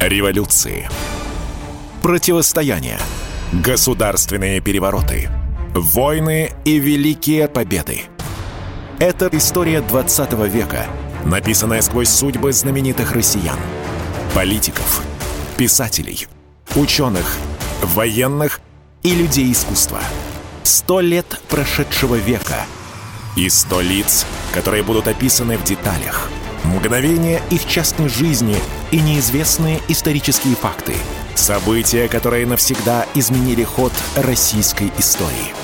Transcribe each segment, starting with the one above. Революции, противостояния, государственные перевороты, войны и великие победы. Это история 20 века, написанная сквозь судьбы знаменитых россиян, политиков, писателей, ученых, военных и людей искусства. 100 лет прошедшего века и 100 лиц, которые будут описаны в деталях. Мгновения их частной жизни и неизвестные исторические факты. События, которые навсегда изменили ход российской истории.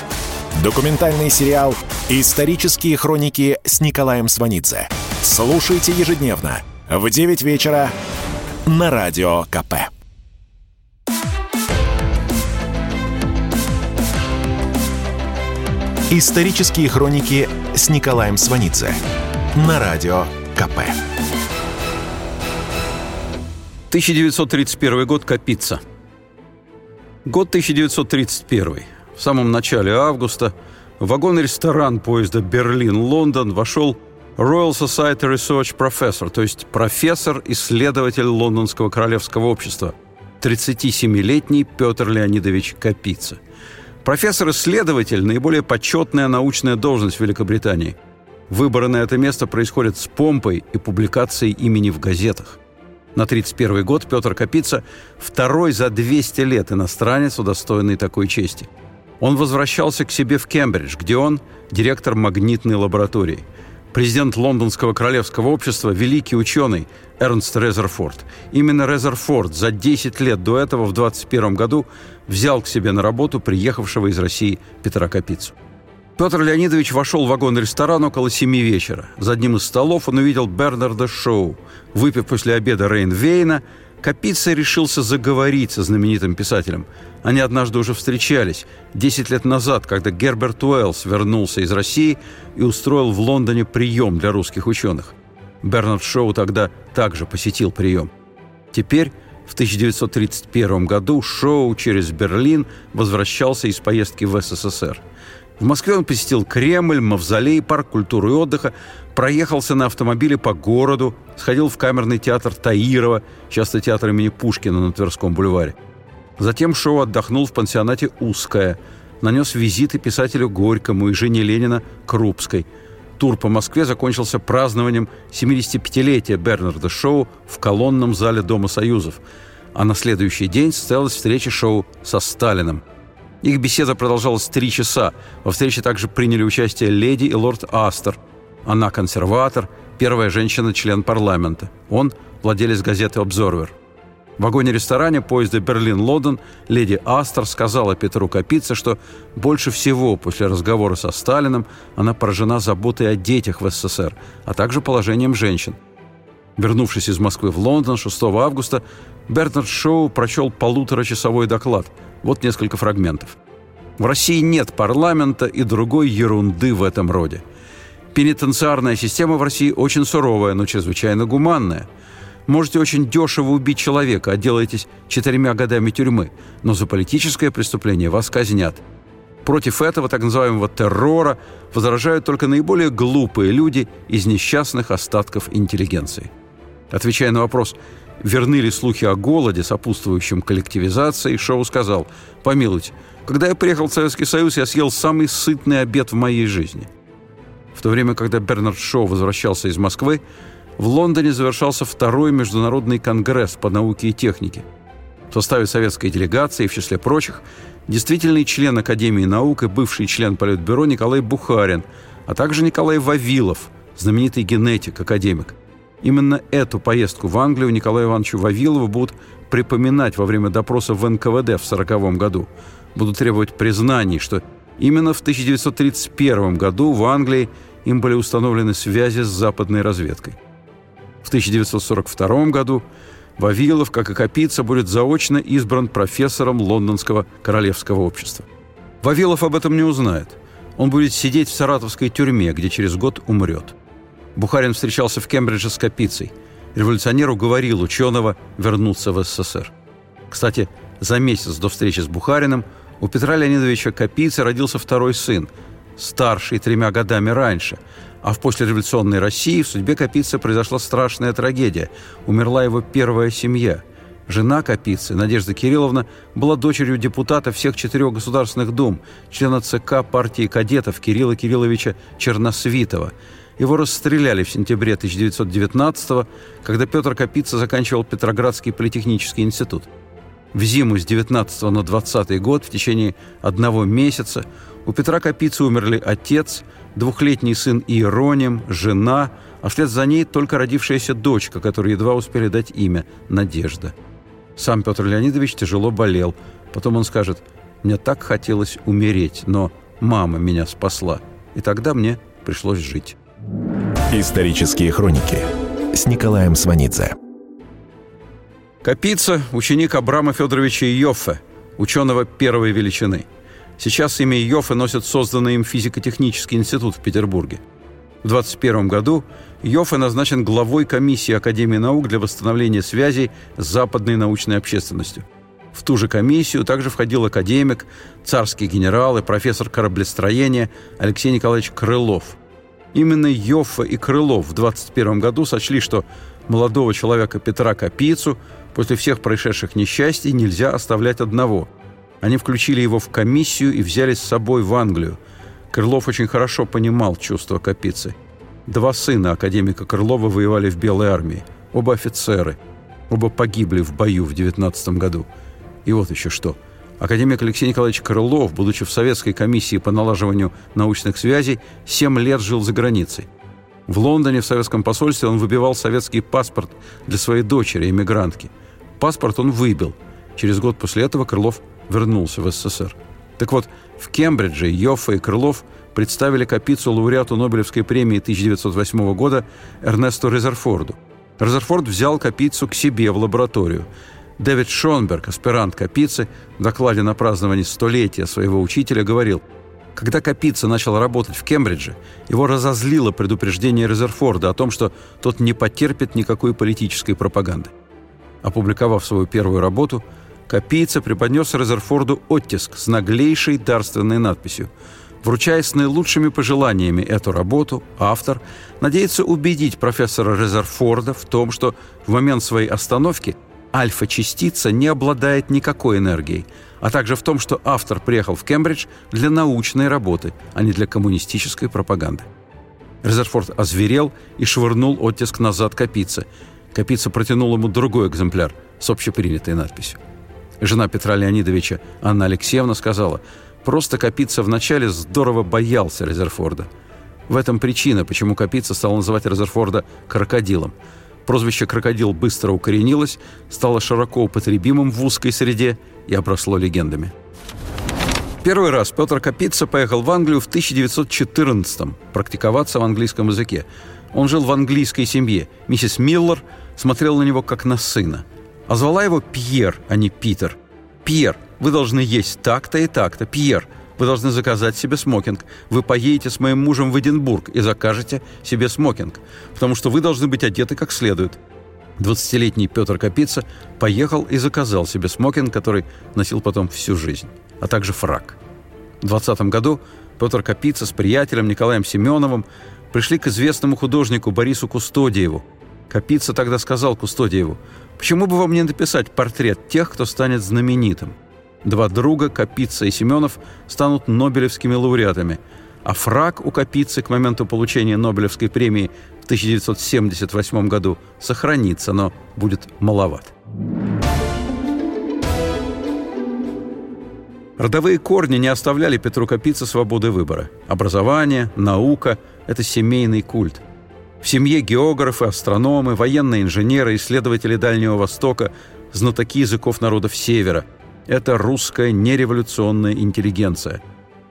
Документальный сериал «Исторические хроники» с Николаем Сванидзе. Слушайте ежедневно в 9 вечера на Радио КП. «Исторические хроники» с Николаем Сванидзе на Радио КП. 1931 год копится. Год 1931. В самом начале августа в вагон-ресторан поезда Берлин-Лондон вошел Royal Society Research Professor, то есть профессор-исследователь Лондонского королевского общества, 37-летний Петр Леонидович Капица. Профессор-исследователь – наиболее почетная научная должность в Великобритании. Выборы на это место происходят с помпой и публикацией имени в газетах. На 1931 год Петр Капица – второй за 200 лет иностранец, удостоенный такой чести. Он возвращался к себе в Кембридж, где он – директор магнитной лаборатории. Президент Лондонского королевского общества – великий ученый Эрнст Резерфорд. Именно Резерфорд за 10 лет до этого, в 1921 году, взял к себе на работу приехавшего из России Петра Капицу. Петр Леонидович вошел в вагон-ресторан около 7 вечера. За одним из столов он увидел Бернарда Шоу. Выпив после обеда Рейнвейна, Капица решился заговорить со знаменитым писателем. Они однажды уже встречались 10 лет назад, когда Герберт Уэллс вернулся из России и устроил в Лондоне прием для русских ученых. Бернард Шоу тогда также посетил прием. Теперь, в 1931 году, Шоу через Берлин возвращался из поездки в СССР. В Москве он посетил Кремль, Мавзолей, парк культуры и отдыха, проехался на автомобиле по городу, сходил в камерный театр Таирова, часто театр имени Пушкина на Тверском бульваре. Затем Шоу отдохнул в пансионате «Узкая», нанес визиты писателю Горькому и жене Ленина Крупской. Тур по Москве закончился празднованием 75-летия Бернарда Шоу в колонном зале Дома Союзов, а на следующий день состоялась встреча Шоу со Сталиным. Их беседа продолжалась 3 часа. Во встрече также приняли участие леди и лорд Астер. Она консерватор, первая женщина-член парламента. Он владелец газеты «Обзорвер». В вагоне-ресторане поезда Берлин-Лондон леди Астер сказала Петру Капице, что больше всего после разговора со Сталиным она поражена заботой о детях в СССР, а также положением женщин. Вернувшись из Москвы в Лондон 6 августа, Бернард Шоу прочел 1,5-часовой доклад. Вот несколько фрагментов. В России нет парламента и другой ерунды в этом роде. Пенитенциарная система в России очень суровая, но чрезвычайно гуманная. Можете очень дешево убить человека, отделаетесь 4 годами тюрьмы, но за политическое преступление вас казнят. Против этого так называемого террора возражают только наиболее глупые люди из несчастных остатков интеллигенции. Отвечая на вопрос, верны ли слухи о голоде, сопутствующем коллективизации, Шоу сказал: «Помилуйте, когда я приехал в Советский Союз, я съел самый сытный обед в моей жизни». В то время, когда Бернард Шоу возвращался из Москвы, в Лондоне завершался второй международный конгресс по науке и технике. В составе советской делегации, в числе прочих, действительный член Академии наук и бывший член Политбюро Николай Бухарин, а также Николай Вавилов, знаменитый генетик, академик. Именно эту поездку в Англию Николаю Ивановичу Вавилову будут припоминать во время допроса в НКВД в 1940 году. Будут требовать признаний, что именно в 1931 году в Англии им были установлены связи с западной разведкой. В 1942 году Вавилов, как и Капица, будет заочно избран профессором Лондонского королевского общества. Вавилов об этом не узнает. Он будет сидеть в саратовской тюрьме, где через год умрет. Бухарин встречался в Кембридже с Капицей. Революционер уговорил ученого вернуться в СССР. Кстати, за месяц до встречи с Бухариным у Петра Леонидовича Капицы родился второй сын, старший 3 годами раньше. А в послереволюционной России в судьбе Капицы произошла страшная трагедия. Умерла его первая семья. Жена Капицы, Надежда Кирилловна, была дочерью депутата всех 4 Государственных Дум, члена ЦК партии кадетов Кирилла Кирилловича Черносвитова. Его расстреляли в сентябре 1919-го, когда Петр Капица заканчивал Петроградский политехнический институт. В зиму с 19 на 20 год, в течение 1 месяца, у Петра Капицы умерли отец, 2-летний сын Иероним, жена, а вслед за ней только родившаяся дочка, которой едва успели дать имя – Надежда. Сам Петр Леонидович тяжело болел. Потом он скажет: «Мне так хотелось умереть, но мама меня спасла, и тогда мне пришлось жить». Исторические хроники с Николаем Сванидзе. Капица – ученик Абрама Федоровича Иоффе, ученого первой величины. Сейчас имя Иоффе носит созданный им физико-технический институт в Петербурге. В 1921 году Иоффе назначен главой комиссии Академии наук для восстановления связей с западной научной общественностью. В ту же комиссию также входил академик, царский генерал и профессор кораблестроения Алексей Николаевич Крылов. Именно Иоффе и Крылов в 1921 году сочли, что молодого человека Петра Капицу после всех происшедших несчастий нельзя оставлять одного. Они включили его в комиссию и взяли с собой в Англию. Крылов очень хорошо понимал чувства Капицы. 2 сына академика Крылова воевали в Белой армии. Оба офицеры. Оба погибли в бою в 19 году. И вот еще что. Академик Алексей Николаевич Крылов, будучи в Советской комиссии по налаживанию научных связей, 7 лет жил за границей. В Лондоне в советском посольстве он выбивал советский паспорт для своей дочери, эмигрантки. Паспорт он выбил. Через год после этого Крылов вернулся в СССР. Так вот, в Кембридже Иоффе и Крылов представили Капицу лауреату Нобелевской премии 1908 года Эрнесту Резерфорду. Резерфорд взял Капицу к себе в лабораторию. Дэвид Шонберг, аспирант Капицы, в докладе на праздновании 100-летия своего учителя говорил: когда Капица начал работать в Кембридже, его разозлило предупреждение Резерфорда о том, что тот не потерпит никакой политической пропаганды. Опубликовав свою первую работу, Капица преподнес Резерфорду оттиск с наглейшей дарственной надписью. Вручая с наилучшими пожеланиями эту работу, автор надеется убедить профессора Резерфорда в том, что в момент своей остановки альфа-частица не обладает никакой энергией, а также в том, что автор приехал в Кембридж для научной работы, а не для коммунистической пропаганды. Резерфорд озверел и швырнул оттиск назад Капице. Капица протянул ему другой экземпляр с общепринятой надписью. Жена Петра Леонидовича, Анна Алексеевна, сказала: «Просто Капица вначале здорово боялся Резерфорда». В этом причина, почему Капица стал называть Резерфорда «крокодилом». Прозвище «крокодил» быстро укоренилось, стало широко употребимым в узкой среде и обросло легендами. Первый раз Петр Капица поехал в Англию в 1914-м практиковаться в английском языке. Он жил в английской семье. Миссис Миллер смотрела на него как на сына. А звала его Пьер, а не Питер. «Пьер, вы должны есть так-то и так-то. Пьер, вы должны заказать себе смокинг. Вы поедете с моим мужем в Эдинбург и закажете себе смокинг, потому что вы должны быть одеты как следует». 20-летний Петр Капица поехал и заказал себе смокинг, который носил потом всю жизнь, а также фрак. В 20 году Петр Капица с приятелем Николаем Семеновым пришли к известному художнику Борису Кустодиеву. Капица тогда сказал Кустодиеву: «Почему бы вам не написать портрет тех, кто станет знаменитым?» 2 друга, Капица и Семенов, станут нобелевскими лауреатами. А фрак у Капицы к моменту получения Нобелевской премии в 1978 году сохранится, но будет маловат. Родовые корни не оставляли Петру Капице свободы выбора. Образование, наука – это семейный культ. В семье географы, астрономы, военные инженеры, исследователи Дальнего Востока, знатоки языков народов Севера. Это русская нереволюционная интеллигенция.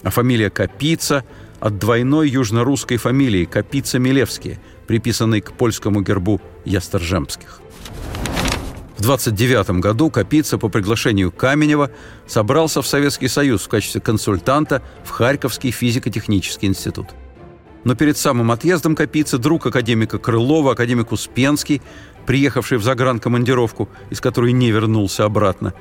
А фамилия Капица от двойной южно-русской фамилии Капица-Милевские, приписанной к польскому гербу Ястержемских. В 1929 году Капица по приглашению Каменева собрался в Советский Союз в качестве консультанта в Харьковский физико-технический институт. Но перед самым отъездом Капицы друг академика Крылова, академик Успенский, приехавший в загранкомандировку, из которой не вернулся обратно,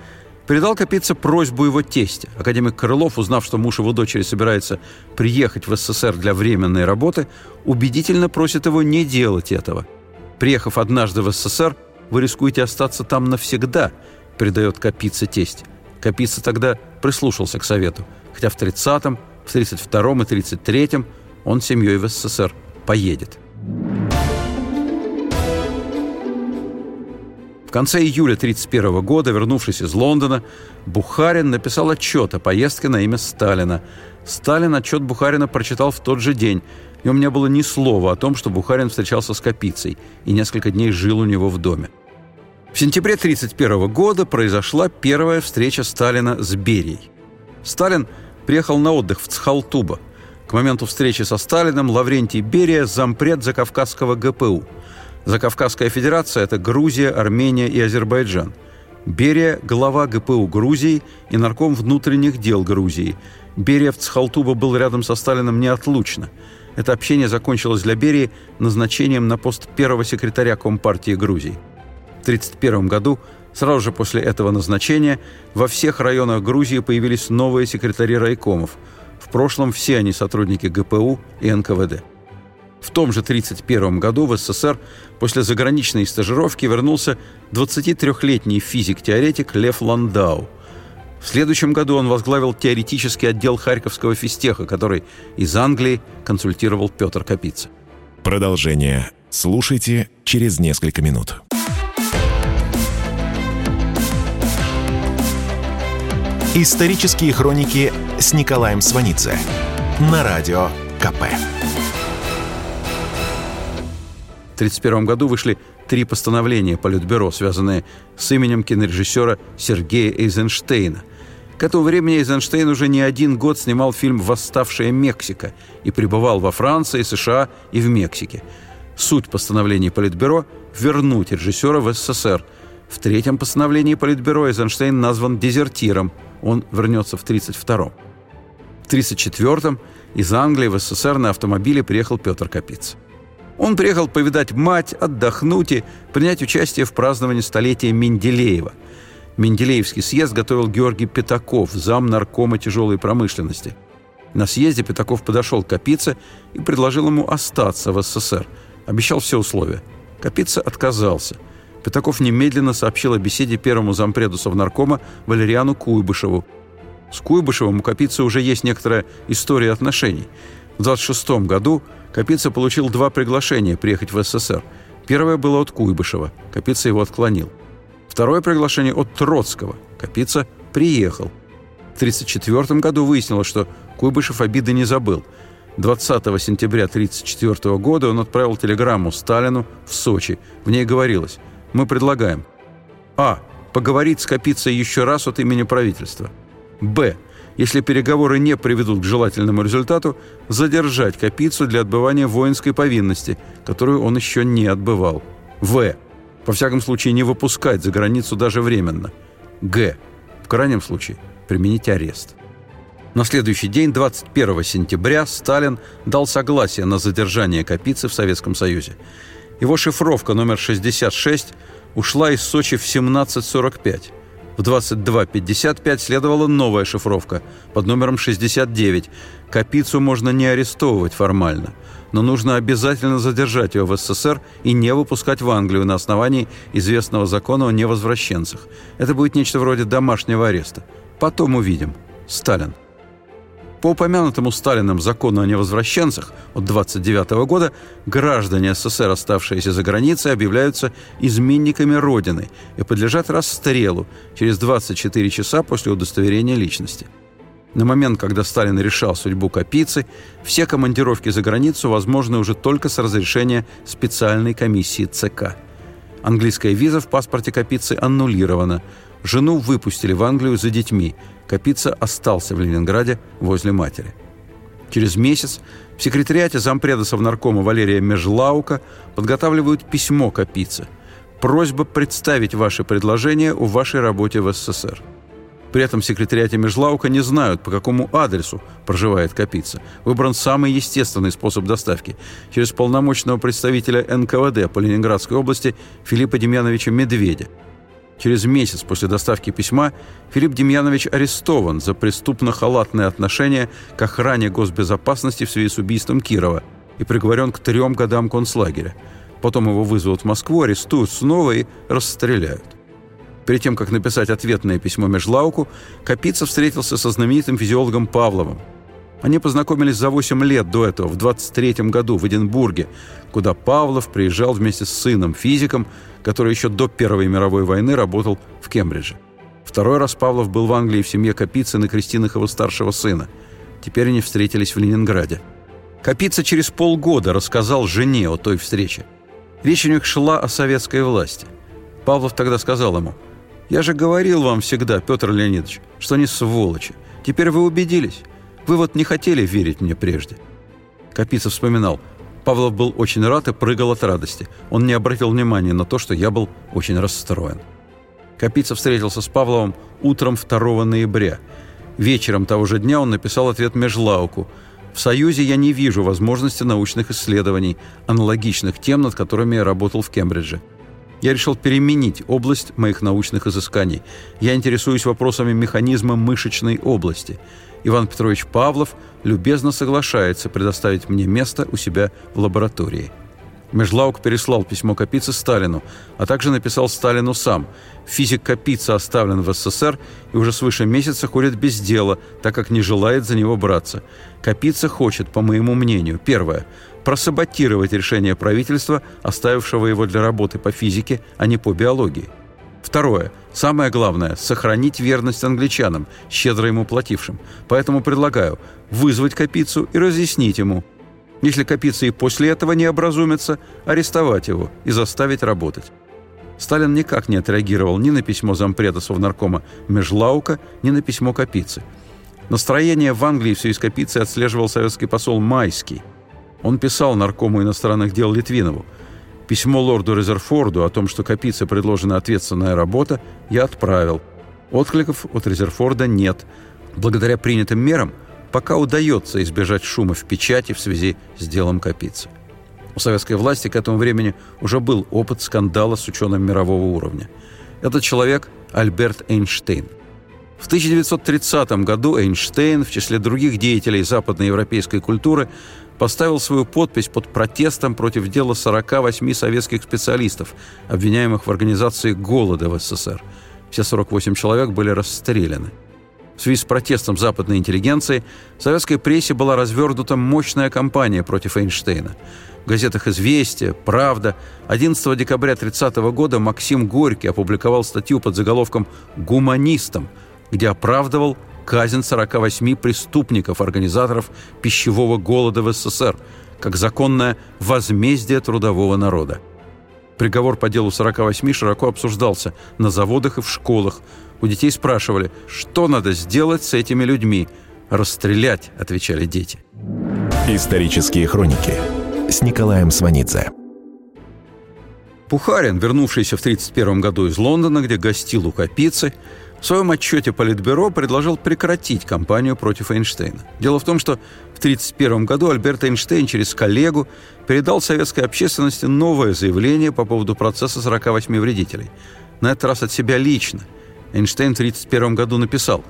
передал Капице просьбу его тестя. Академик Крылов, узнав, что муж его дочери собирается приехать в СССР для временной работы, убедительно просит его не делать этого. Приехав однажды в СССР, вы рискуете остаться там навсегда», — передает Капица тесть. Капица тогда прислушался к совету, хотя в 30-м, в 32-м и 33-м он с семьей в СССР поедет. В конце июля 1931 года, вернувшись из Лондона, Бухарин написал отчет о поездке на имя Сталина. Сталин отчет Бухарина прочитал в тот же день. В нем не было ни слова о том, что Бухарин встречался с Капицей и несколько дней жил у него в доме. В сентябре 1931 года произошла первая встреча Сталина с Берией. Сталин приехал на отдых в Цхалтуба. К моменту встречи со Сталином Лаврентий Берия – зампред Закавказского ГПУ. Закавказская федерация – это Грузия, Армения и Азербайджан. Берия – глава ГПУ Грузии и нарком внутренних дел Грузии. Берия в Цхалтуба был рядом со Сталином неотлучно. Это общение закончилось для Берии назначением на пост первого секретаря Компартии Грузии. В 1931 году, сразу же после этого назначения, во всех районах Грузии появились новые секретари райкомов. В прошлом все они сотрудники ГПУ и НКВД. В том же 1931 году в СССР после заграничной стажировки вернулся 23-летний физик-теоретик Лев Ландау. В следующем году он возглавил теоретический отдел Харьковского физтеха, который из Англии консультировал Петр Капица. Продолжение слушайте через несколько минут. Исторические хроники с Николаем Сванидзе на радио КП. В 1931 году вышли 3 постановления Политбюро, связанные с именем кинорежиссера Сергея Эйзенштейна. К этому времени Эйзенштейн уже не один год снимал фильм «Восставшая Мексика» и пребывал во Франции, США и в Мексике. Суть постановлений Политбюро – вернуть режиссера в СССР. В 3-м постановлении Политбюро Эйзенштейн назван дезертиром. Он вернется в 1932-м. В 1934-м из Англии в СССР на автомобиле приехал Петр Капица. Он приехал повидать мать, отдохнуть и принять участие в праздновании столетия Менделеева. Менделеевский съезд готовил Георгий Пятаков, зам наркома тяжелой промышленности. На съезде Пятаков подошел к Капице и предложил ему остаться в СССР. Обещал все условия. Капица отказался. Пятаков немедленно сообщил о беседе первому зампреду совнаркома Валериану Куйбышеву. С Куйбышевым у Капицы уже есть некоторая история отношений. В 1926 году Капица получил 2 приглашения приехать в СССР. Первое было от Куйбышева. Капица его отклонил. Второе приглашение от Троцкого. Капица приехал. В 1934 году выяснилось, что Куйбышев обиды не забыл. 20 сентября 1934 года он отправил телеграмму Сталину в Сочи. В ней говорилось: «Мы предлагаем а. Поговорить с Капицей еще раз от имени правительства. Б. Если переговоры не приведут к желательному результату, задержать Капицу для отбывания воинской повинности, которую он еще не отбывал. В. Во всяком случае не выпускать за границу даже временно. Г. В крайнем случае применить арест». На следующий день, 21 сентября, Сталин дал согласие на задержание Капицы в Советском Союзе. Его шифровка номер 66 ушла из Сочи в 17:45. В 22:55 следовала новая шифровка под номером 69. Капицу можно не арестовывать формально, но нужно обязательно задержать его в СССР и не выпускать в Англию на основании известного закона о невозвращенцах. Это будет нечто вроде домашнего ареста. Потом увидим. Сталин. По упомянутому Сталином закону о невозвращенцах от 1929 года граждане СССР, оставшиеся за границей, объявляются изменниками Родины и подлежат расстрелу через 24 часа после удостоверения личности. На момент, когда Сталин решал судьбу Капицы, все командировки за границу возможны уже только с разрешения специальной комиссии ЦК. Английская виза в паспорте Капицы аннулирована. Жену выпустили в Англию за детьми. Капица остался в Ленинграде возле матери. Через месяц в секретариате зампреда совнаркома Валерия Межлаука подготавливают письмо Капице. «Просьба представить ваши предложения о вашей работе в СССР». При этом в секретариате Межлаука не знают, по какому адресу проживает Капица. Выбран самый естественный способ доставки – через полномочного представителя НКВД по Ленинградской области Филиппа Демьяновича Медведя. Через месяц после доставки письма Филипп Демьянович арестован за преступно-халатное отношение к охране госбезопасности в связи с убийством Кирова и приговорен к 3 годам концлагеря. Потом его вызовут в Москву, арестуют снова и расстреляют. Перед тем, как написать ответное письмо Межлауку, Капица встретился со знаменитым физиологом Павловым. Они познакомились за 8 лет до этого, в 1923 году, в Эдинбурге, куда Павлов приезжал вместе с сыном, физиком, который еще до Первой мировой войны работал в Кембридже. Второй раз Павлов был в Англии в семье Капицы на крестинах его старшего сына. Теперь они встретились в Ленинграде. Капица через полгода рассказал жене о той встрече. Речь у них шла о советской власти. Павлов тогда сказал ему: «Я же говорил вам всегда, Петр Леонидович, что они сволочи. Теперь вы убедились. Вы вот не хотели верить мне прежде». Капица вспоминал: Павлов был очень рад и прыгал от радости. Он не обратил внимания на то, что я был очень расстроен. Капица встретился с Павловым утром 2 ноября. Вечером того же дня он написал ответ Межлауку: «В Союзе я не вижу возможности научных исследований, аналогичных тем, над которыми я работал в Кембридже. Я решил переменить область моих научных изысканий. Я интересуюсь вопросами механизма мышечной области. Иван Петрович Павлов любезно соглашается предоставить мне место у себя в лаборатории». Межлаук переслал письмо Капицы Сталину, а также написал Сталину сам. Физик Капица оставлен в СССР и уже свыше месяца ходит без дела, так как не желает за него браться. Капица хочет, по моему мнению, первое, просаботировать решение правительства, оставившего его для работы по физике, а не по биологии. Второе, самое главное, сохранить верность англичанам, щедро ему платившим. Поэтому предлагаю вызвать Капицу и разъяснить ему. Если Капица и после этого не образумится, арестовать его и заставить работать. Сталин никак не отреагировал ни на письмо зампреда Совнаркома Межлаука, ни на письмо Капицы. Настроение в Англии в связи с Капицей отслеживал советский посол Майский. Он писал наркому иностранных дел Литвинову: «Письмо лорду Резерфорду о том, что Капице предложена ответственная работа, я отправил. Откликов от Резерфорда нет. Благодаря принятым мерам пока удается избежать шума в печати в связи с делом Капицы». У советской власти к этому времени уже был опыт скандала с ученым мирового уровня. Этот человек – Альберт Эйнштейн. В 1930 году Эйнштейн, в числе других деятелей западноевропейской культуры, поставил свою подпись под протестом против дела 48 советских специалистов, обвиняемых в организации голода в СССР. Все 48 человек были расстреляны. В связи с протестом западной интеллигенции в советской прессе была развернута мощная кампания против Эйнштейна. В газетах «Известия», «Правда» 11 декабря 1930 года Максим Горький опубликовал статью под заголовком «Гуманистам», где оправдывал казнь 48 преступников, организаторов пищевого голода в СССР, как законное возмездие трудового народа. Приговор по делу 48 широко обсуждался на заводах и в школах. У детей спрашивали, что надо сделать с этими людьми. «Расстрелять», — отвечали дети. Исторические хроники с Николаем Сванидзе. Бухарин, вернувшийся в 1931 году из Лондона, где гостил у Капицы, в своем отчете Политбюро предложил прекратить кампанию против Эйнштейна. Дело в том, что в 1931 году Альберт Эйнштейн через коллегу передал советской общественности новое заявление по поводу процесса 48 вредителей. На этот раз от себя лично. Эйнштейн в 1931 году написал: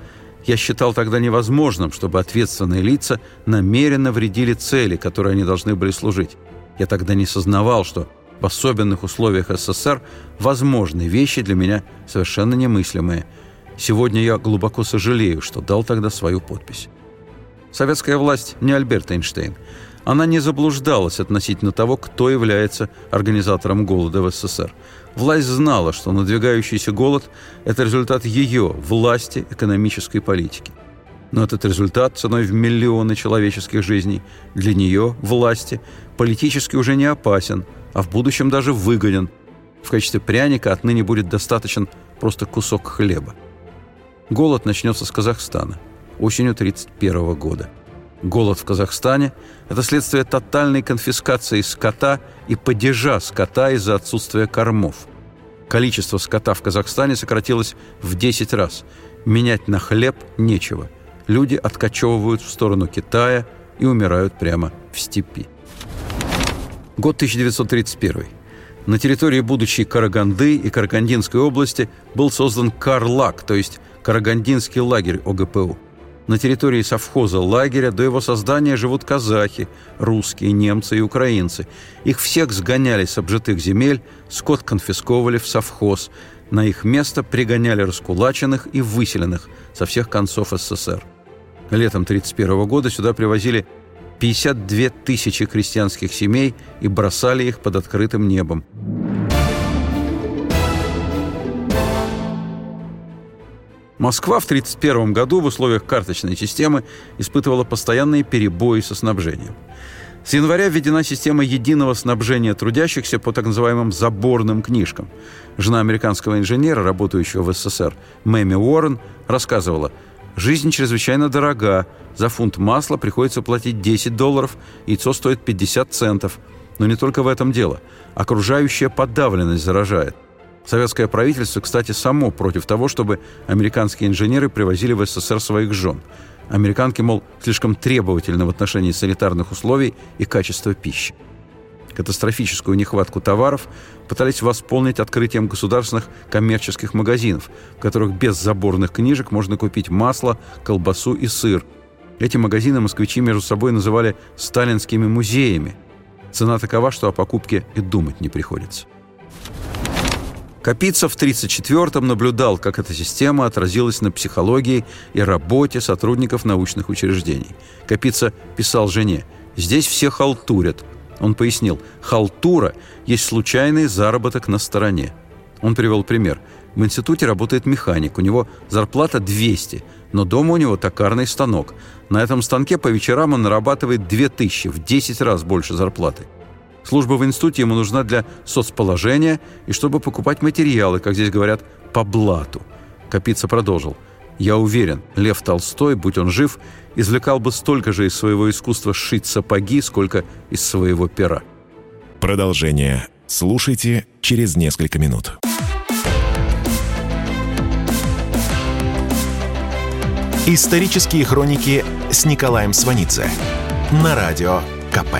«Я считал тогда невозможным, чтобы ответственные лица намеренно вредили цели, которой они должны были служить. Я тогда не сознавал, что в особенных условиях СССР возможны вещи для меня совершенно немыслимые. Сегодня я глубоко сожалею, что дал тогда свою подпись». Советская власть не Альберт Эйнштейн. Она не заблуждалась относительно того, кто является организатором голода в СССР. Власть знала, что надвигающийся голод – это результат ее, власти, экономической политики. Но этот результат ценой в миллионы человеческих жизней для нее, власти, политически уже не опасен, а в будущем даже выгоден. В качестве пряника отныне будет достаточен просто кусок хлеба. Голод начнется с Казахстана осенью 1931 года. Голод в Казахстане – это следствие тотальной конфискации скота и падежа скота из-за отсутствия кормов. Количество скота в Казахстане сократилось в 10 раз. Менять на хлеб нечего. Люди откачевывают в сторону Китая и умирают прямо в степи. Год 1931. На территории будущей Караганды и Карагандинской области был создан Карлаг, то есть Карагандинский лагерь ОГПУ. На территории совхоза-лагеря до его создания живут казахи, русские, немцы и украинцы. Их всех сгоняли с обжитых земель, скот конфисковывали в совхоз. На их место пригоняли раскулаченных и выселенных со всех концов СССР. Летом 1931 года сюда привозили 52 тысячи крестьянских семей и бросали их под открытым небом. Москва в 1931 году в условиях карточной системы испытывала постоянные перебои со снабжением. С января введена система единого снабжения трудящихся по так называемым «заборным книжкам». Жена американского инженера, работающего в СССР, Мэми Уоррен, рассказывала: «Жизнь чрезвычайно дорога. За фунт масла приходится платить $10, яйцо стоит 50 центов. Но не только в этом дело. Окружающая подавленность заражает. Советское правительство, кстати, само против того, чтобы американские инженеры привозили в СССР своих жен. Американки, мол, слишком требовательны в отношении санитарных условий и качества пищи. Катастрофическую нехватку товаров пытались восполнить открытием государственных коммерческих магазинов, в которых без заборных книжек можно купить масло, колбасу и сыр. Эти магазины москвичи между собой называли «сталинскими музеями». Цена такова, что о покупке и думать не приходится». Капица в 1934-м наблюдал, как эта система отразилась на психологии и работе сотрудников научных учреждений. Капица писал жене: «Здесь все халтурят». Он пояснил: «Халтура есть случайный заработок на стороне». Он привел пример. В институте работает механик, у него зарплата 200, но дома у него токарный станок. На этом станке по вечерам он нарабатывает 2000, в 10 раз больше зарплаты. Служба в институте ему нужна для соцположения и чтобы покупать материалы, как здесь говорят, по блату. Капица продолжил: «Я уверен, Лев Толстой, будь он жив, извлекал бы столько же из своего искусства сшить сапоги, сколько из своего пера». Продолжение слушайте через несколько минут. Исторические хроники с Николаем Сванидзе на радио КП.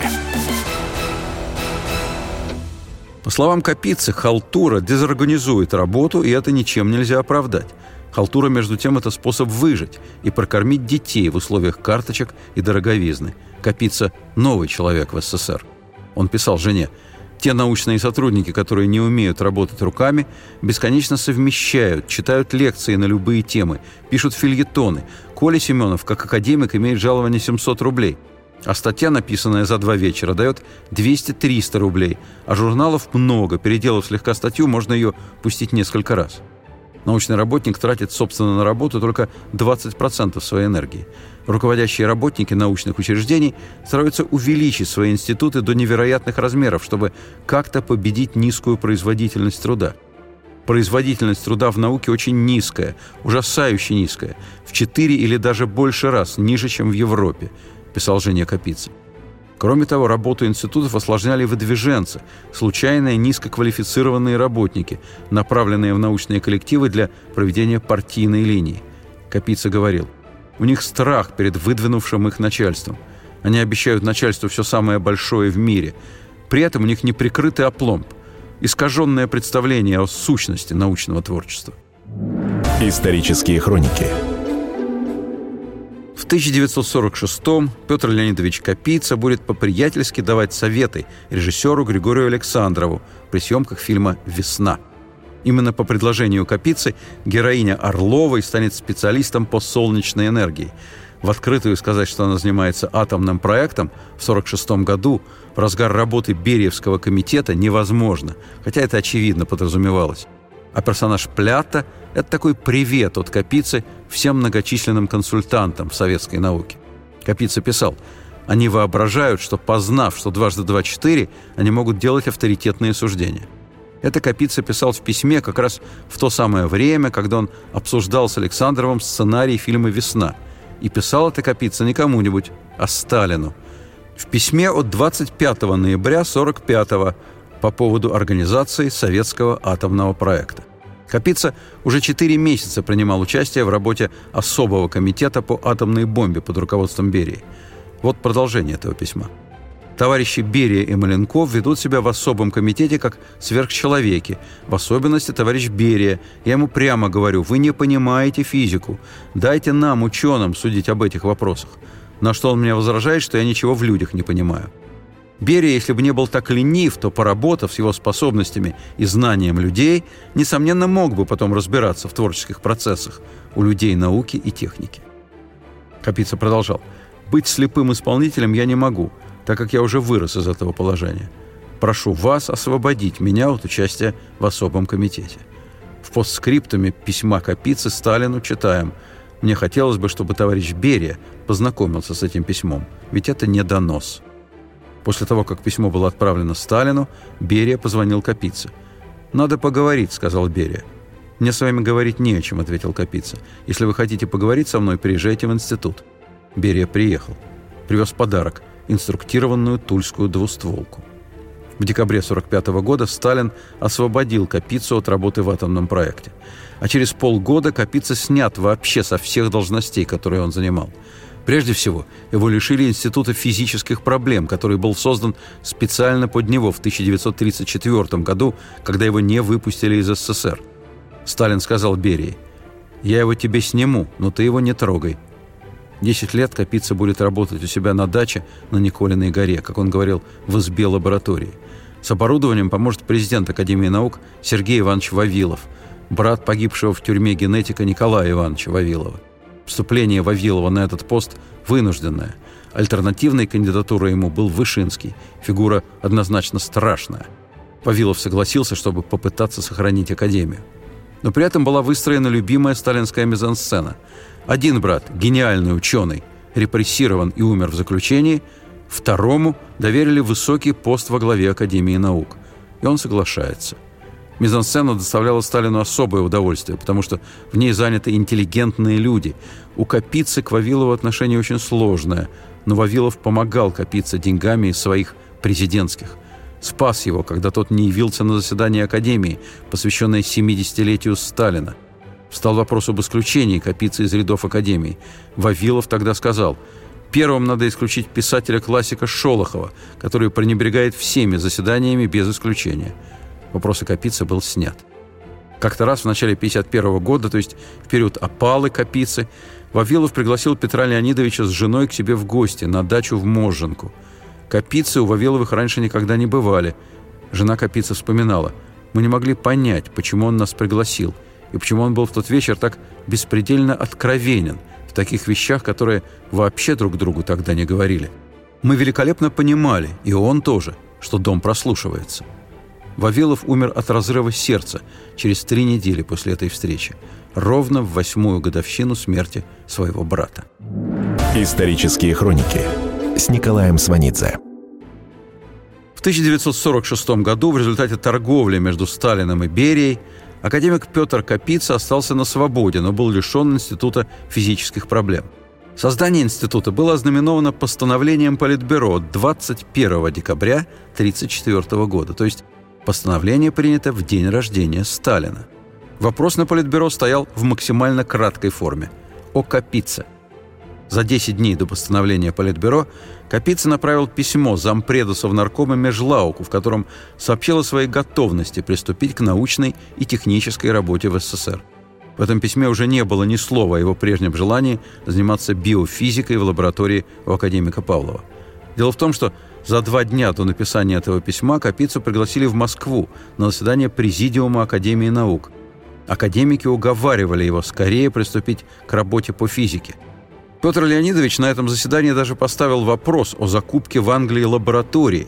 По словам Капицы, халтура дезорганизует работу, и это ничем нельзя оправдать. Халтура, между тем, это способ выжить и прокормить детей в условиях карточек и дороговизны. Капица – новый человек в СССР. Он писал жене: «Те научные сотрудники, которые не умеют работать руками, бесконечно совмещают, читают лекции на любые темы, пишут фельетоны. Коля Семенов, как академик, имеет жалование 700 рублей». А статья, написанная за 2 вечера, дает 200-300 рублей. А журналов много. Переделав слегка статью, можно ее пустить несколько раз. Научный работник тратит, собственно, на работу только 20% своей энергии. Руководящие работники научных учреждений стараются увеличить свои институты до невероятных размеров, чтобы как-то победить низкую производительность труда. Производительность труда в науке очень низкая, ужасающе низкая. В 4 или даже больше раз ниже, чем в Европе. Писал жене Капицы. Кроме того, работу институтов осложняли выдвиженцы, случайные низкоквалифицированные работники, направленные в научные коллективы для проведения партийной линии. Капица говорил: «У них страх перед выдвинувшим их начальством. Они обещают начальству все самое большое в мире. При этом у них неприкрытый апломб, искаженное представление о сущности научного творчества». Исторические хроники. В 1946-м Петр Леонидович Капица будет по-приятельски давать советы режиссеру Григорию Александрову при съемках фильма «Весна». Именно по предложению Капицы героиня Орловой станет специалистом по солнечной энергии. В открытую сказать, что она занимается атомным проектом, в 1946 году, в разгар работы Бериевского комитета, невозможно, хотя это очевидно подразумевалось. А персонаж Плята – это такой привет от Капицы всем многочисленным консультантам в советской науке. Капица писал: «Они воображают, что, познав, что 2 × 2 = 4, они могут делать авторитетные суждения». Это Капица писал в письме как раз в то самое время, когда он обсуждал с Александровым сценарий фильма «Весна». И писал это Капица не кому-нибудь, а Сталину. В письме от 25 ноября 1945 по поводу организации советского атомного проекта. Капица уже 4 месяца принимал участие в работе особого комитета по атомной бомбе под руководством Берии. Вот продолжение этого письма. Товарищи Берия и Маленков ведут себя в особом комитете как сверхчеловеки, в особенности товарищ Берия. Я ему прямо говорю: вы не понимаете физику, дайте нам, ученым, судить об этих вопросах. На что он мне возражает, что я ничего в людях не понимаю. Берия, если бы не был так ленив, то, поработав с его способностями и знанием людей, несомненно, мог бы потом разбираться в творческих процессах у людей науки и техники. Капица продолжал: «Быть слепым исполнителем я не могу, так как я уже вырос из этого положения. Прошу вас освободить меня от участия в особом комитете». В постскриптуме письма Капицы Сталину читаем: «Мне хотелось бы, чтобы товарищ Берия познакомился с этим письмом, ведь это не донос». После того, как письмо было отправлено Сталину, Берия позвонил Капице. «Надо поговорить», — сказал Берия. «Мне с вами говорить не о чем», — ответил Капице. «Если вы хотите поговорить со мной, приезжайте в институт». Берия приехал. Привез подарок — инструктированную тульскую двустволку. В декабре 1945 года Сталин освободил Капицу от работы в атомном проекте. А через полгода Капица снят вообще со всех должностей, которые он занимал. Прежде всего, его лишили Института физических проблем, который был создан специально под него в 1934 году, когда его не выпустили из СССР. Сталин сказал Берии: «Я его тебе сниму, но ты его не трогай». 10 лет Капица будет работать у себя на даче на Николиной горе, как он говорил, в избе лаборатории. С оборудованием поможет президент Академии наук Сергей Иванович Вавилов, брат погибшего в тюрьме генетика Николая Ивановича Вавилова. Вступление Вавилова на этот пост вынужденное. Альтернативной кандидатурой ему был Вышинский. Фигура однозначно страшная. Вавилов согласился, чтобы попытаться сохранить академию. Но при этом была выстроена любимая сталинская мизансцена. Один брат, гениальный ученый, репрессирован и умер в заключении. Второму доверили высокий пост во главе Академии наук. И он соглашается. Мизансцена доставляла Сталину особое удовольствие, потому что в ней заняты интеллигентные люди. У Капицы к Вавилову отношение очень сложное, но Вавилов помогал Капице деньгами из своих президентских. Спас его, когда тот не явился на заседание Академии, посвященное 70-летию Сталина. Встал вопрос об исключении Капицы из рядов Академии. Вавилов тогда сказал: «Первым надо исключить писателя-классика Шолохова, который пренебрегает всеми заседаниями без исключения». Вопрос о Капице был снят. Как-то раз в начале 1951 года, то есть в период опалы Капицы, Вавилов пригласил Петра Леонидовича с женой к себе в гости на дачу в Можженку. Капицы у Вавиловых раньше никогда не бывали. Жена Капицы вспоминала: «Мы не могли понять, почему он нас пригласил, и почему он был в тот вечер так беспредельно откровенен в таких вещах, которые вообще друг другу тогда не говорили. Мы великолепно понимали, и он тоже, что дом прослушивается». Вавилов умер от разрыва сердца через 3 недели после этой встречи, ровно в 8-ю годовщину смерти своего брата. Исторические хроники с Николаем Сванидзе. В 1946 году в результате торговли между Сталиным и Берией академик Петр Капица остался на свободе, но был лишен Института физических проблем. Создание института было ознаменовано постановлением Политбюро 21 декабря 1934 года, то есть постановление принято в день рождения Сталина. Вопрос на Политбюро стоял в максимально краткой форме – о Капице. За 10 дней до постановления Политбюро Капица направил письмо зампреду Совнаркома Межлауку, в котором сообщил о своей готовности приступить к научной и технической работе в СССР. В этом письме уже не было ни слова о его прежнем желании заниматься биофизикой в лаборатории у академика Павлова. Дело в том, что за 2 дня до написания этого письма Капицу пригласили в Москву на заседание Президиума Академии наук. Академики уговаривали его скорее приступить к работе по физике. Петр Леонидович на этом заседании даже поставил вопрос о закупке в Англии лаборатории.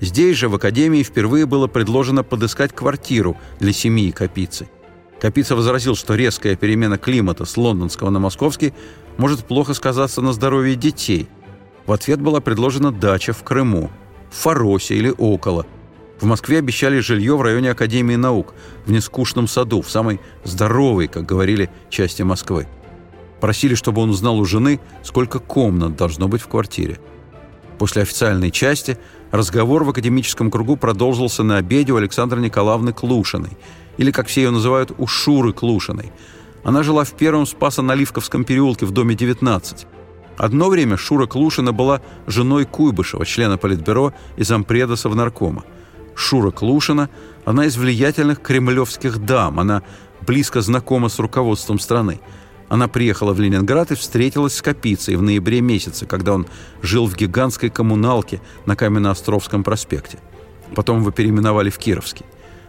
Здесь же, в Академии, впервые было предложено подыскать квартиру для семьи Капицы. Капица возразил, что резкая перемена климата с лондонского на московский может плохо сказаться на здоровье детей. В ответ была предложена дача в Крыму, в Фаросе или около. В Москве обещали жилье в районе Академии наук, в нескучном саду, в самой здоровой, как говорили, части Москвы. Просили, чтобы он узнал у жены, сколько комнат должно быть в квартире. После официальной части разговор в академическом кругу продолжился на обеде у Александры Николаевны Клушиной, или, как все ее называют, у Шуры Клушиной. Она жила в первом Спасо-Наливковском переулке в доме 19. Одно время Шура Клушина была женой Куйбышева, члена Политбюро и зампреда Совнаркома. Шура Клушина – одна из влиятельных кремлевских дам, она близко знакома с руководством страны. Она приехала в Ленинград и встретилась с Капицей в ноябре месяце, когда он жил в гигантской коммуналке на Каменноостровском проспекте. Потом его переименовали в Кировский.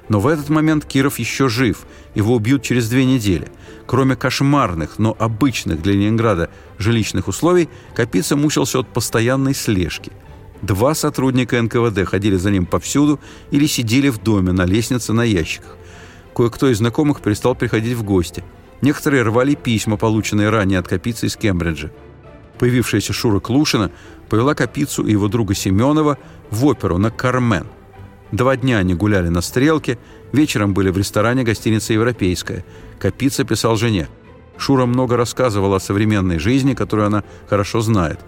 Но в этот момент Киров еще жив, его убьют через 2 недели. Кроме кошмарных, но обычных для Ленинграда жилищных условий, Капица мучился от постоянной слежки. 2 сотрудника НКВД ходили за ним повсюду или сидели в доме на лестнице на ящиках. Кое-кто из знакомых перестал приходить в гости. Некоторые рвали письма, полученные ранее от Капицы из Кембриджа. Появившаяся Шура Клушина повела Капицу и его друга Семенова в оперу на «Кармен». 2 дня они гуляли на стрелке, вечером были в ресторане гостиницы «Европейская». Капица писал жене. Шура много рассказывала о современной жизни, которую она хорошо знает.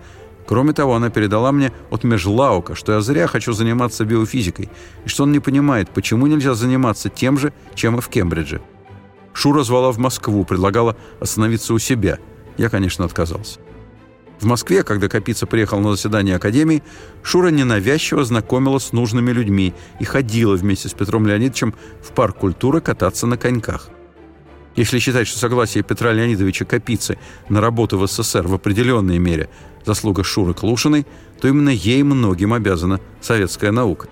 Кроме того, она передала мне от Межлаука, что я зря хочу заниматься биофизикой, и что он не понимает, почему нельзя заниматься тем же, чем и в Кембридже. Шура звала в Москву, предлагала остановиться у себя. Я, конечно, отказался. В Москве, когда Капица приехал на заседание Академии, Шура ненавязчиво знакомила с нужными людьми и ходила вместе с Петром Леонидовичем в парк культуры кататься на коньках. Если считать, что согласие Петра Леонидовича Капицы на работу в СССР в определенной мере заслуга Шуры Клушиной, то именно ей многим обязана советская наука.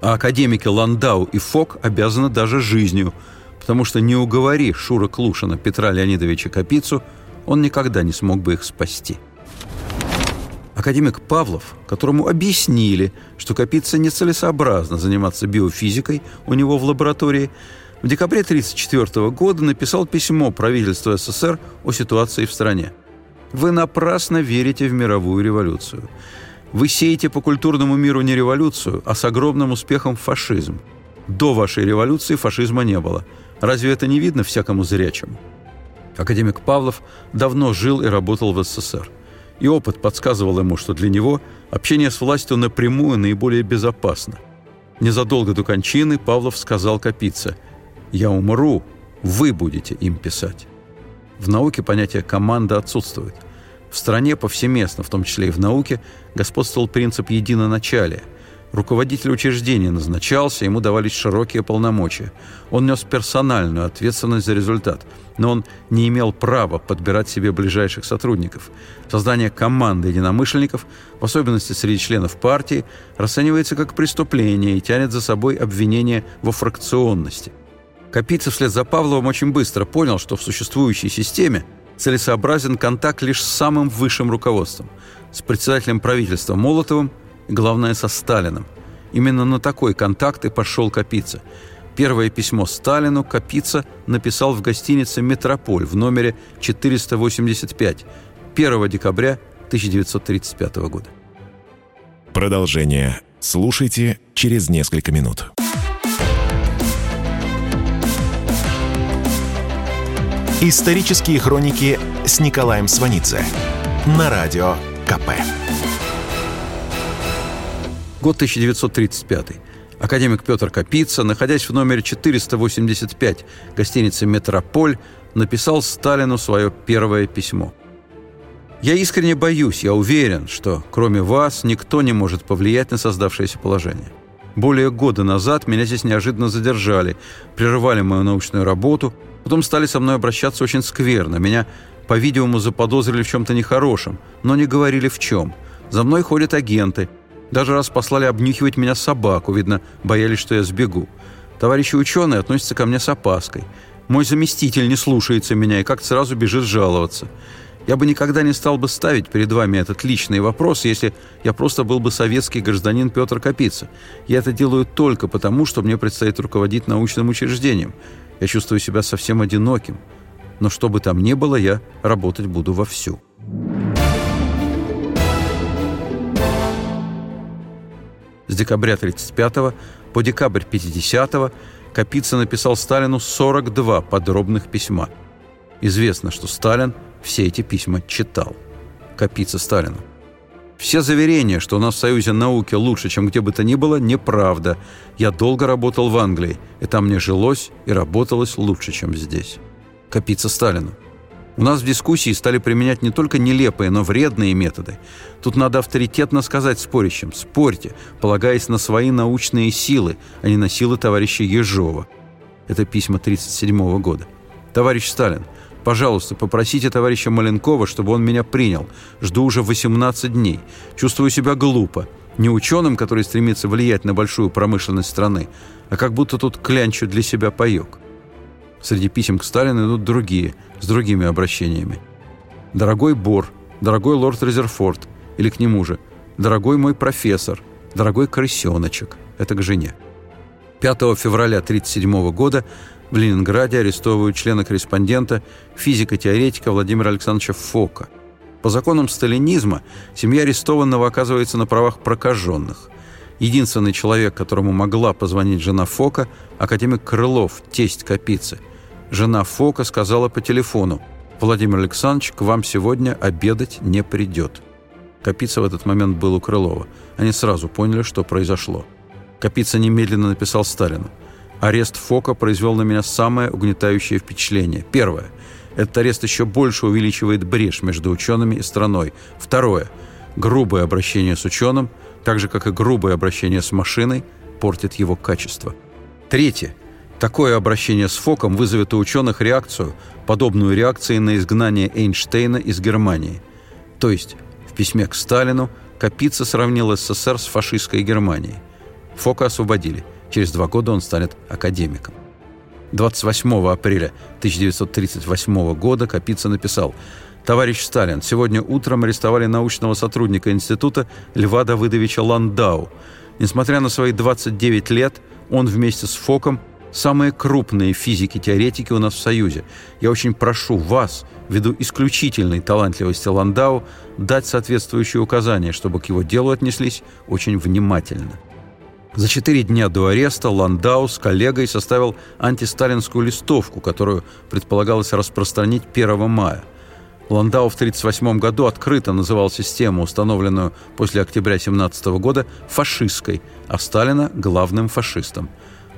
А академики Ландау и Фок обязаны даже жизнью, потому что не уговори Шура Клушина Петра Леонидовича Капицу, он никогда не смог бы их спасти. Академик Павлов, которому объяснили, что Капице нецелесообразно заниматься биофизикой у него в лаборатории, в декабре 1934 года написал письмо правительству СССР о ситуации в стране. «Вы напрасно верите в мировую революцию. Вы сеете по культурному миру не революцию, а с огромным успехом фашизм. До вашей революции фашизма не было. Разве это не видно всякому зрячему?» Академик Павлов давно жил и работал в СССР. И опыт подсказывал ему, что для него общение с властью напрямую наиболее безопасно. Незадолго до кончины Павлов сказал Капице: «Я умру, вы будете им писать». В науке понятие «команда» отсутствует. В стране повсеместно, в том числе и в науке, господствовал принцип единоначалия. Руководитель учреждения назначался, ему давались широкие полномочия. Он нес персональную ответственность за результат, но он не имел права подбирать себе ближайших сотрудников. Создание команды единомышленников, в особенности среди членов партии, расценивается как преступление и тянет за собой обвинение во фракционности. Капица вслед за Павловым очень быстро понял, что в существующей системе целесообразен контакт лишь с самым высшим руководством, с председателем правительства Молотовым, и, главное, со Сталином. Именно на такой контакт и пошел Капица. Первое письмо Сталину Капица написал в гостинице «Метрополь» в номере 485 1 декабря 1935 года. Продолжение слушайте через несколько минут. Исторические хроники с Николаем Сванидзе на радио КП. Год 1935. Академик Петр Капица, находясь в номере 485 гостиницы «Метрополь», написал Сталину свое первое письмо. «Я искренне боюсь, я уверен, что кроме вас никто не может повлиять на создавшееся положение. Более года назад меня здесь неожиданно задержали, прерывали мою научную работу, потом стали со мной обращаться очень скверно. Меня, по-видимому, заподозрили в чем-то нехорошем, но не говорили в чем. За мной ходят агенты. Даже раз послали обнюхивать меня собаку, видно, боялись, что я сбегу. Товарищи ученые относятся ко мне с опаской. Мой заместитель не слушается меня и как-то сразу бежит жаловаться. Я бы никогда не стал бы ставить перед вами этот личный вопрос, если я просто был бы советский гражданин Петр Капица. Я это делаю только потому, что мне предстоит руководить научным учреждением. Я чувствую себя совсем одиноким. Но что бы там ни было, я работать буду вовсю». С декабря 1935 по декабрь 1950 Капица написал Сталину 42 подробных письма. Известно, что Сталин все эти письма читал. Капица Сталину: «Все заверения, что у нас в Союзе науки лучше, чем где бы то ни было, неправда. Я долго работал в Англии, и там мне жилось и работалось лучше, чем здесь». Капица Сталину: «У У нас в дискуссии стали применять не только нелепые, но вредные методы. Тут надо авторитетно сказать спорящим: спорьте, полагаясь на свои научные силы, а не на силы товарища Ежова. Это письма 1937 года. Товарищ Сталин, пожалуйста, попросите товарища Маленкова, чтобы он меня принял. Жду уже 18 дней. Чувствую себя глупо. Не ученым, который стремится влиять на большую промышленность страны, а как будто тут клянчу для себя паёк. Среди писем к Сталину идут другие, с другими обращениями. «Дорогой Бор», «Дорогой лорд Резерфорд», или к нему же «Дорогой мой профессор», «Дорогой крысеночек», это к жене. 5 февраля 1937 года в Ленинграде арестовывают члена-корреспондента, физика-теоретика Владимира Александровича Фока. По законам сталинизма семья арестованного оказывается на правах прокаженных. Единственный человек, которому могла позвонить жена Фока, академик Крылов, тесть Капицы. Жена Фока сказала по телефону: «Владимир Александрович, к вам сегодня обедать не придет». Капица в этот момент был у Крылова. Они сразу поняли, что произошло. Капица немедленно написал Сталину: «Арест Фока произвел на меня самое угнетающее впечатление. Первое. Этот арест еще больше увеличивает брешь между учеными и страной. Второе. Грубое обращение с ученым, так же, как и грубое обращение с машиной, портит его качество. Третье. Такое обращение с Фоком вызовет у ученых реакцию, подобную реакции на изгнание Эйнштейна из Германии». То есть в письме к Сталину Капица сравнил СССР с фашистской Германией. Фока освободили. Через 2 года он станет академиком. 28 апреля 1938 года Капица написал: «Товарищ Сталин, сегодня утром арестовали научного сотрудника института Льва Давыдовича Ландау. Несмотря на свои 29 лет, он вместе с Фоком самые крупные физики-теоретики у нас в Союзе. Я очень прошу вас, ввиду исключительной талантливости Ландау, дать соответствующие указания, чтобы к его делу отнеслись очень внимательно». За 4 дня до ареста Ландау с коллегой составил антисталинскую листовку, которую предполагалось распространить 1 мая. Ландау в 1938 году открыто называл систему, установленную после октября 1917 года, фашистской, а Сталина – главным фашистом.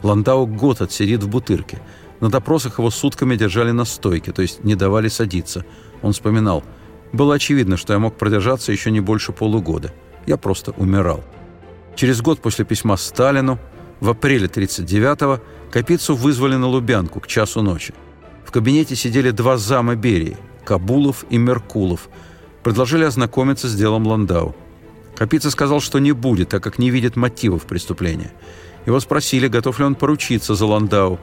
Ландау год отсидит в Бутырке. На допросах его сутками держали на стойке, то есть не давали садиться. Он вспоминал: «Было очевидно, что я мог продержаться еще не больше полугода. Я просто умирал». Через год после письма Сталину, в апреле 1939-го, Капицу вызвали на Лубянку к 1:00 ночи. В кабинете сидели 2 зама Берии – Кабулов и Меркулов. Предложили ознакомиться с делом Ландау. Капица сказал, что не будет, так как не видит мотивов преступления. Его спросили, готов ли он поручиться за Ландау.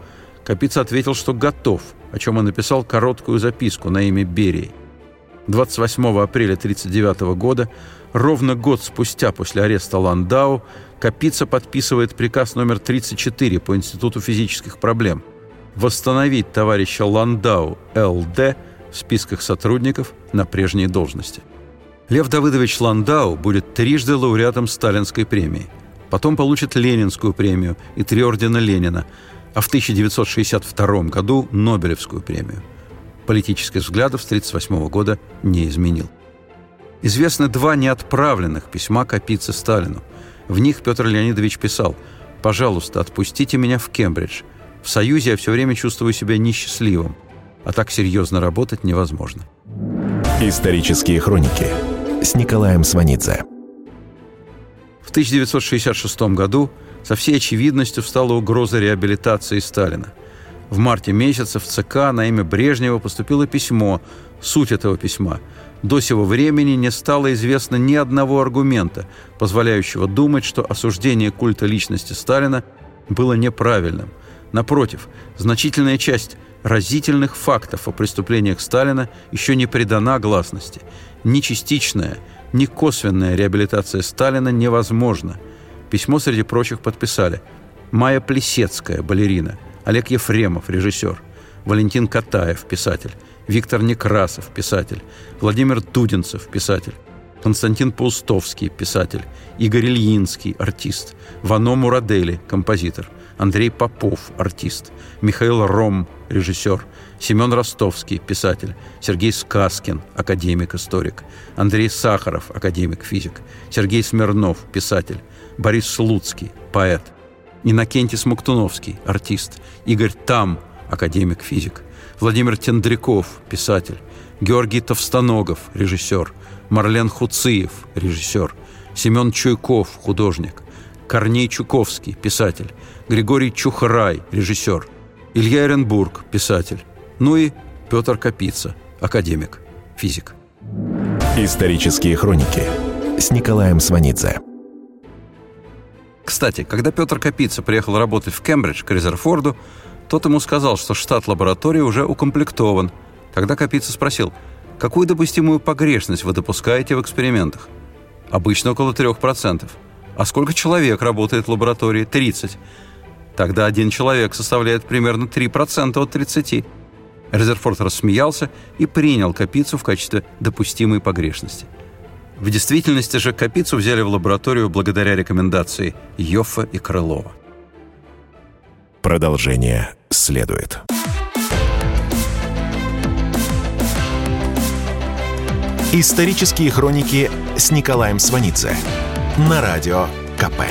Капица ответил, что готов, о чем он написал короткую записку на имя Берии. 28 апреля 1939 года, ровно год спустя после ареста Ландау, Капица подписывает приказ номер 34 по Институту физических проблем восстановить товарища Ландау Л.Д. в списках сотрудников на прежней должности. Лев Давыдович Ландау будет 3-жды лауреатом Сталинской премии. Потом получит Ленинскую премию и 3 ордена Ленина, а в 1962 году Нобелевскую премию. Политических взглядов с 1938 года не изменил. Известны 2 неотправленных письма Капицы Сталину. В них Петр Леонидович писал: «Пожалуйста, отпустите меня в Кембридж. В Союзе я все время чувствую себя несчастливым, а так серьезно работать невозможно». Исторические хроники с Николаем Сванидзе. В 1966 году со всей очевидностью встала угроза реабилитации Сталина. В марте месяца в ЦК на имя Брежнева поступило письмо. Суть этого письма: до сего времени не стало известно ни одного аргумента, позволяющего думать, что осуждение культа личности Сталина было неправильным. Напротив, значительная часть разительных фактов о преступлениях Сталина еще не придана гласности. Ни частичная, ни косвенная реабилитация Сталина невозможна. Письмо, среди прочих, подписали Майя Плесецкая, балерина, Олег Ефремов, режиссер, Валентин Катаев, писатель, Виктор Некрасов, писатель, Владимир Дудинцев, писатель, Константин Паустовский, писатель, Игорь Ильинский, артист, Вано Мурадели, композитор, Андрей Попов, артист, Михаил Ром, режиссер, Семен Ростовский, писатель, Сергей Сказкин, академик-историк, Андрей Сахаров, академик-физик, Сергей Смирнов, писатель, Борис Слуцкий, поэт, Иннокентий Смоктуновский, артист, Игорь Там, академик-физик, Владимир Тендряков, писатель, Георгий Товстоногов, режиссер, Марлен Хуциев, режиссер, Семен Чуйков, художник, Корней Чуковский, писатель, Григорий Чухрай, режиссер, Илья Эренбург, писатель, ну и Петр Капица, академик, физик. Исторические хроники с Николаем Сванидзе. Кстати, когда Петр Капица приехал работать в Кембридж к Резерфорду, тот ему сказал, что штат лаборатории уже укомплектован. Тогда Капица спросил, какую допустимую погрешность вы допускаете в экспериментах? Обычно около 3%. А сколько человек работает в лаборатории? 30. Тогда один человек составляет примерно 3% от 30. Резерфорд рассмеялся и принял Капицу в качестве допустимой погрешности. В действительности же Капицу взяли в лабораторию благодаря рекомендации Йоффа и Крылова. Продолжение следует. Исторические хроники с Николаем Сванидзе на радио КП.